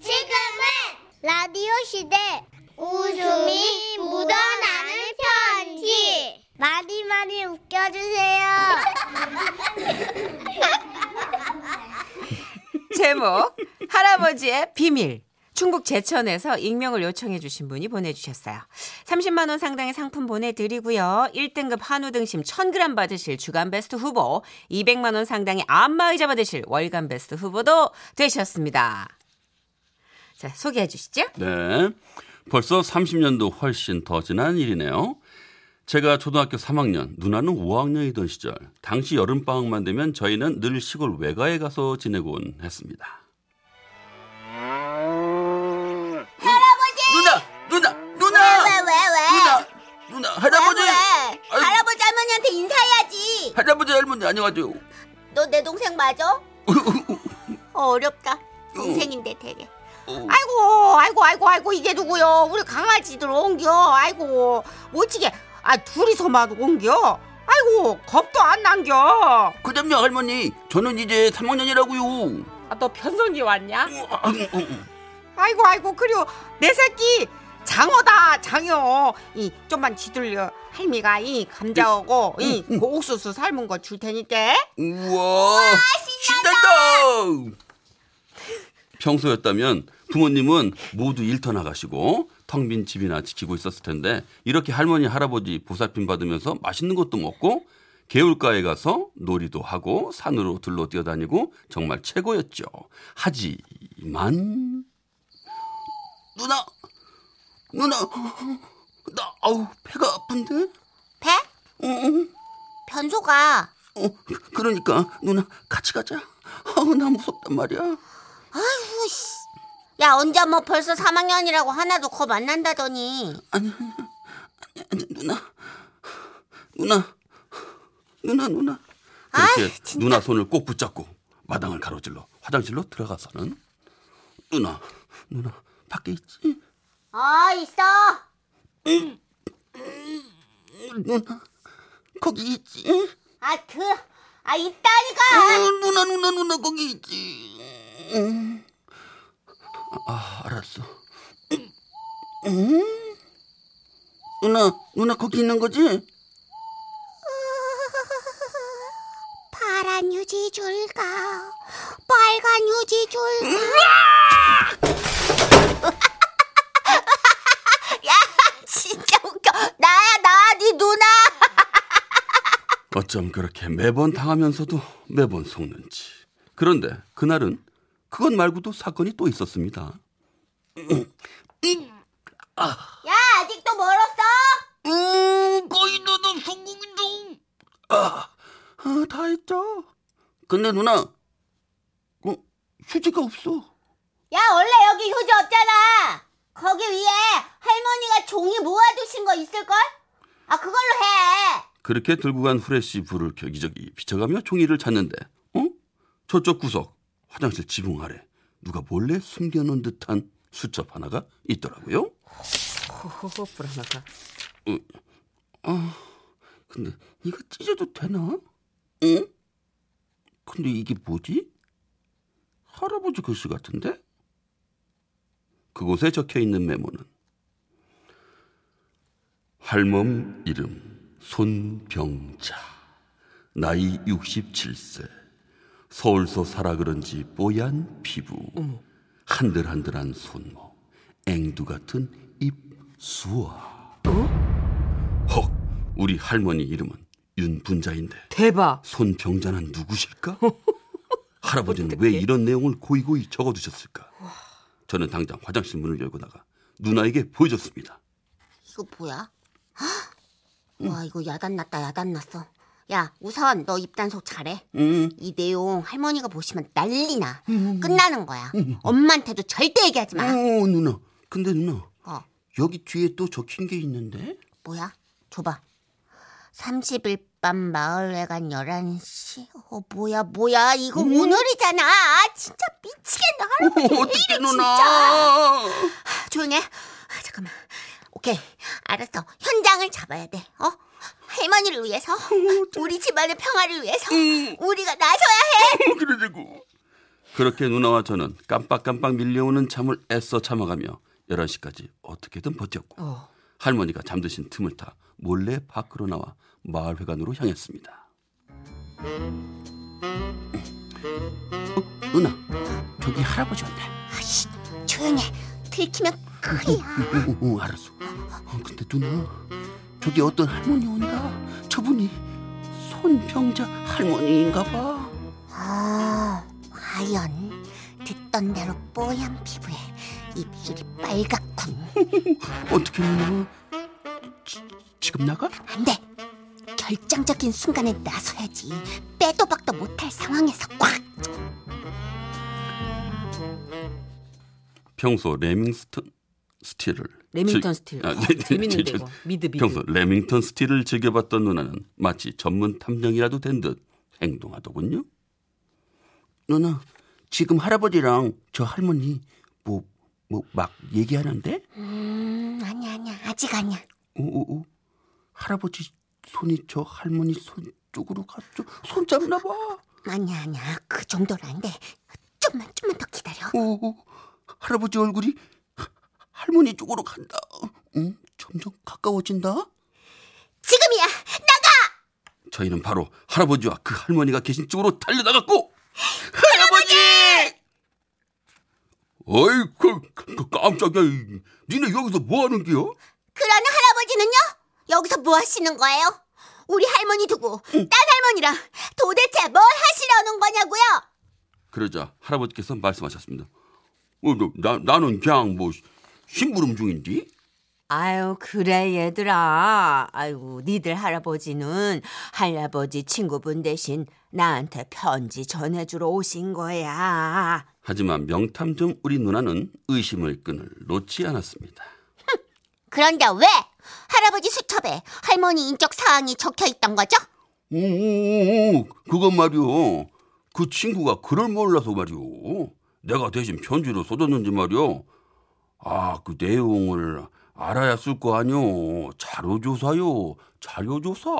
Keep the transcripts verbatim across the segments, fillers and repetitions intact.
지금은 라디오 시대 웃음이 묻어나는 편지. 많이 많이 웃겨주세요. 제목 할아버지의 비밀. 충북 제천에서 익명을 요청해 주신 분이 보내주셨어요. 삼십만 원 상당의 상품 보내드리고요. 일 등급 한우 등심 천 그램 받으실 주간베스트 후보, 이백만 원 상당의 안마의자 받으실 월간베스트 후보도 되셨습니다. 자, 소개해 주시죠. 네, 벌써 삼십 년도 훨씬 더 지난 일이네요. 제가 초등학교 삼 학년, 누나는 오 학년이던 시절, 당시 여름방학만 되면 저희는 늘 시골 외가에 가서 지내곤 했습니다. 누나! 누나! 왜, 왜, 왜? 누나! 누나! 할아버지! 왜, 왜? 아유, 할아버지 할머니한테 인사해야지. 할아버지 할머니 안녕하세요. 너 내 동생 맞아? 어렵다. 동생인데 되게. 아이고 아이고 아이고 아이고 이게 누구요? 우리 강아지들 옮겨. 아이고 멋지게. 아 둘이서 막 옮겨. 아이고 겁도 안 남겨. 그럼요 할머니. 저는 이제 삼 학년이라고요. 아, 너 변성기 왔냐? 아이고 아이고 그리고 내 새끼 장어다 장어. 이 좀만 지들려. 할미가 이 감자하고 음, 이 음. 그 옥수수 삶은 거 줄 테니까. 우와, 우와 신난다. 평소였다면 부모님은 모두 일터 나가시고 텅 빈 집이나 지키고 있었을 텐데 이렇게 할머니 할아버지 보살핌 받으면서 맛있는 것도 먹고 개울가에 가서 놀이도 하고 산으로 들러 뛰어다니고 정말 최고였죠. 하지만 누나, 누나, 나 아우 배가 아픈데. 배? 응. 변소가. 어, 그러니까 누나 같이 가자. 아우 나 무섭단 말이야. 아유 씨. 야 언제 뭐 벌써 삼 학년이라고 하나도 겁 안 난다더니. 아니, 아니, 아니, 아니 누나, 누나, 누나, 누나. 그렇게 아유, 누나 손을 꼭 붙잡고 마당을 가로질러 화장실로 들어가서는 누나, 누나. 밖에 있지? 아 있어. 응. 응. 누나 거기 있지? 아 그 아 있다니까. 어, 누나 누나 누나 거기 있지. 응. 아 알았어. 응. 응? 누나 누나 거기 있는 거지? 파란 유지 줄까 빨간 유지 줄까. 야 진짜 웃겨. 나야 나 네 누나. 어쩜 그렇게 매번 당하면서도 매번 속는지. 그런데 그날은 그것 말고도 사건이 또 있었습니다. 야 아직도 멀었어? 음, 거의 나도 성공인 중. 아, 아, 다 했죠. 근데 누나 어, 휴지가 없어. 야 원래 여기 휴지 없잖아. 거기 위에 할머니가 종이 모아두신 거 있을걸? 아 그걸로 해. 그렇게 들고 간 후레쉬 불을 여기저기 비춰가며 종이를 찾는데 어? 저쪽 구석 화장실 지붕 아래 누가 몰래 숨겨놓은 듯한 수첩 하나가 있더라고요. 호호호 불안하다. 어, 아 근데 이거 찢어도 되나? 응? 근데 이게 뭐지? 할아버지 글씨 같은데? 그곳에 적혀있는 메모는 할멈 이름 손병자 나이 육십칠 세 서울서 살아 그런지 뽀얀 피부 한들한들한 손목 앵두 같은 입수아. 어? 헉 우리 할머니 이름은 윤분자인데 대박 손병자는 누구실까? 할아버지는 어떡해? 왜 이런 내용을 고이고이 적어두셨을까? 와. 저는 당장 화장실 문을 열고 나가 누나에게 보여줬습니다. 이거 뭐야? 응. 와 이거 야단났다 야단났어. 야 우선 너 입단속 잘해. 응. 이 내용 할머니가 보시면 난리나. 응. 끝나는 거야. 응. 엄마한테도 절대 얘기하지 마. 어, 누나 근데 누나 어. 여기 뒤에 또 적힌 게 있는데? 뭐야? 줘봐. 삼십 일 밤 마을회관 열한 시. 어 뭐야 뭐야 이거 음. 오늘이잖아. 아, 진짜 미치겠네. 할아버지 오, 왜 이래 누나. 진짜 아, 조용히 해. 아, 잠깐만. 오케이 알았어. 현장을 잡아야 돼. 어? 할머니를 위해서 오, 우리 집안의 평화를 위해서 음. 우리가 나서야 해. 그러자고 그렇게 누나와 저는 깜빡깜빡 밀려오는 잠을 애써 참아가며 열한 시까지 어떻게든 버텼고 어. 할머니가 잠드신 틈을 타 몰래 밖으로 나와 마을회관으로 향했습니다. 어, 누나, 저기 할아버지 온대. 아이씨, 조용히 해. 들키면 큰일이야. 어, 어, 어, 알았어. 어, 근데 누나, 저기 어떤 할머니 온다. 저분이 손병자 할머니인가 봐. 아, 과연 듣던 대로 뽀얀 피부에 입술이 빨갛군. 어떻게 누나, 지, 지금 나가? 안 돼. 결정적인 순간에 나서야지. 빼도 박도 못할 상황에서 꽉. 평소 레밍턴 스틸을 레밍턴 스틸. 아, 네, 네, 재밌는데 이거. 미드 미드. 평소 레밍턴 스틸을 즐겨봤던 누나는 마치 전문 탐정이라도 된 듯 행동하더군요. 누나, 지금 할아버지랑 저 할머니 뭐 뭐 막 얘기하는데? 음, 아니야 아니야. 아직 아니야. 오오오. 할아버지 손이 저 할머니 손 쪽으로 갔죠. 손 잡나 봐. 아니야 아니야. 그 정도는 안 돼. 좀만 좀만 더 기다려. 오, 할아버지 얼굴이 할머니 쪽으로 간다. 응, 점점 가까워진다. 지금이야. 나가. 저희는 바로 할아버지와 그 할머니가 계신 쪽으로 달려나갔고. 할아버지! 어이, 그, 그 깜짝이야. 니네 여기서 뭐 하는 게야? 그러는 할아버지는요? 여기서 뭐 하시는 거예요? 우리 할머니 두고 응. 딴 할머니랑 도대체 뭘 하시려는 거냐고요? 그러자 할아버지께서 말씀하셨습니다. 어, 나, 나는 그냥 뭐 심부름 중인데. 아유, 그래 얘들아. 아이고, 니들 할아버지는 할아버지 친구분 대신 나한테 편지 전해주러 오신 거야. 하지만 명탐정 우리 누나는 의심의 끈을 놓지 않았습니다. 그런데 왜 할아버지 수첩에 할머니 인적 사항이 적혀있던 거죠? 오, 그건 말이오. 그 친구가 글을 몰라서 말이오. 내가 대신 편지로 써줬는지 말이오. 아, 그 내용을 알아야 쓸 거 아니오. 자료조사요. 자료조사.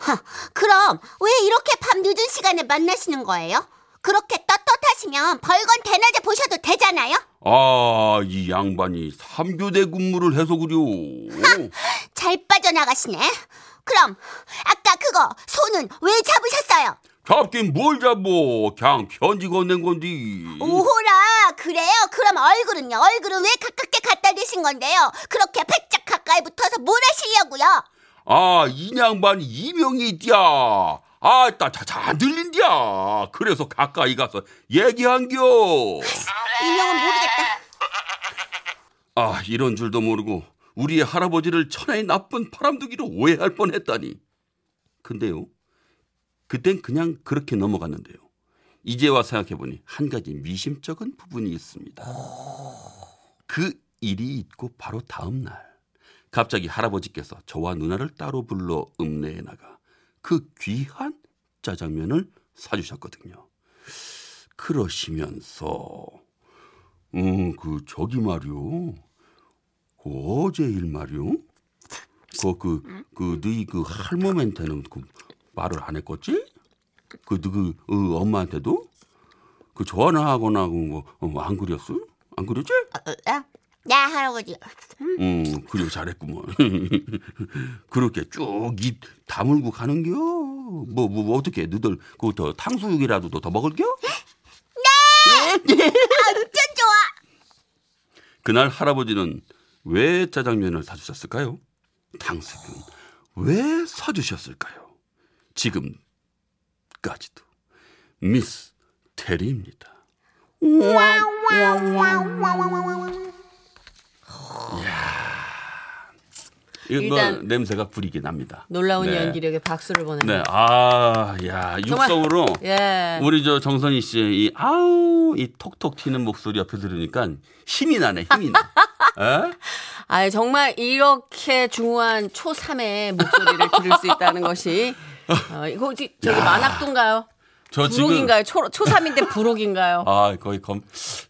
하, 그럼 왜 이렇게 밤 늦은 시간에 만나시는 거예요? 그렇게 떳떳하시면 벌건 대낮에 보셔도 되잖아요. 아, 이 양반이 삼 교대 근무를 해서 그려. 하, 잘 빠져나가시네. 그럼 아까 그거 손은 왜 잡으셨어요? 잡긴 뭘 잡어. 그냥 편지 건넨 건데. 오호라, 그래요? 그럼 얼굴은요? 얼굴은 왜 가깝게 갖다 대신 건데요? 그렇게 바짝 가까이 붙어서 뭘 하시려고요? 아, 이 양반이 이명이 있디야. 아, 따, 자, 잘 안 들린디야. 그래서 가까이 가서 얘기한겨. 이명은 모르겠다. 아, 이런 줄도 모르고 우리의 할아버지를 천하의 나쁜 바람둥이로 오해할 뻔했다니. 근데요, 그땐 그냥 그렇게 넘어갔는데요. 이제와 생각해보니 한 가지 미심쩍은 부분이 있습니다. 그 일이 있고 바로 다음 날 갑자기 할아버지께서 저와 누나를 따로 불러 읍내에 나가 그 귀한 짜장면을 사주셨거든요. 그러시면서 음, 그 저기 말이오, 그 어제 일 말이오, 그 그 그 너희 그 할머니한테는 그 말을 안 했겠지? 그 너 그 어, 엄마한테도 그 전화하거나 그거 어, 안 그렸어? 안 그렸지? 네, 할아버지. 음, 그래, 잘했구먼. 그렇게 쭉 입 다물고 가는겨. 뭐, 뭐, 뭐 어떻게, 너들 그거 더 탕수육이라도 더, 더 먹을겨? 네! 네! 완전 좋아! 그날 할아버지는 왜 짜장면을 사주셨을까요? 탕수육은 왜 사주셨을까요? 지금까지도 미스 테리입니다. 와와와와와와와. 이건 냄새가 부리게 납니다. 놀라운 네. 연기력에 박수를 보내네요. 네. 아, 야, 육성으로 예. 우리 저 정선희 씨의 이 아우 이 톡톡 튀는 목소리 옆에 들으니까 힘이 나네, 힘이 나. 에? 아, 정말 이렇게 중후한 초삼의 목소리를 들을 수 있다는 것이 어, 이거 혹시 저기 만학도인가요? 저 불혹인가요? 초, 초삼인데 불혹인가요? 아, 거의, 검,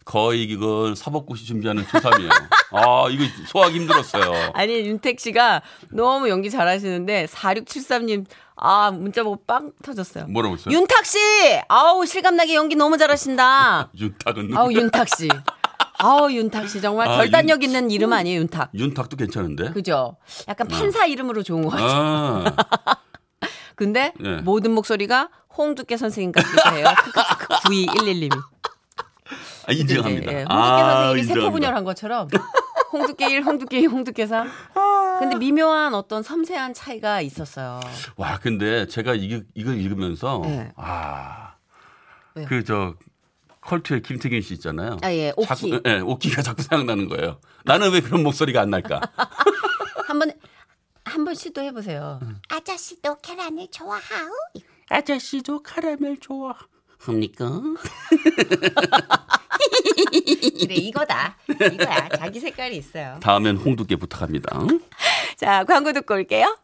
거의 이건 사법고시 준비하는 초삼이에요. 아, 이거 소화하기 힘들었어요. 아니, 윤택 씨가 너무 연기 잘하시는데, 사육칠삼 님, 아, 문자 보고 빵 터졌어요. 뭐라고 했어요? 윤탁 씨! 아우, 실감나게 연기 너무 잘하신다. 윤탁은 아우, 윤탁 씨. 아우, 윤탁 씨 정말 아, 결단력 윤, 있는 이름 아니에요, 윤탁. 윤탁도 괜찮은데? 그죠. 약간 판사 네. 이름으로 좋은 것 같아요. 아. 근데 네. 모든 목소리가 홍두깨 선생님 같기도 해요. 구이일일 님이. 아, 인정합니다. 네, 네. 홍두깨 아, 선생님이 세포 분열한 것처럼 홍두깨 일, 홍두깨 이, 홍두깨 삼. 근데 미묘한 어떤 섬세한 차이가 있었어요. 와, 근데 제가 이, 이걸 읽으면서 네. 아, 그 저 컬투의 김태균 씨 있잖아요. 아, 예, 오키. 자꾸, 네, 오키가 자꾸 생각나는 거예요. 나는 왜 그런 목소리가 안 날까? 한번 한번 시도해 보세요. 응. 아저씨도 캐러멜 좋아하오? 아저씨도 카라멜 좋아합니까? 그래, 이거다. 이거야. 자기 색깔이 있어요. 다음엔 홍두깨 부탁합니다. 자, 광고 듣고 올게요.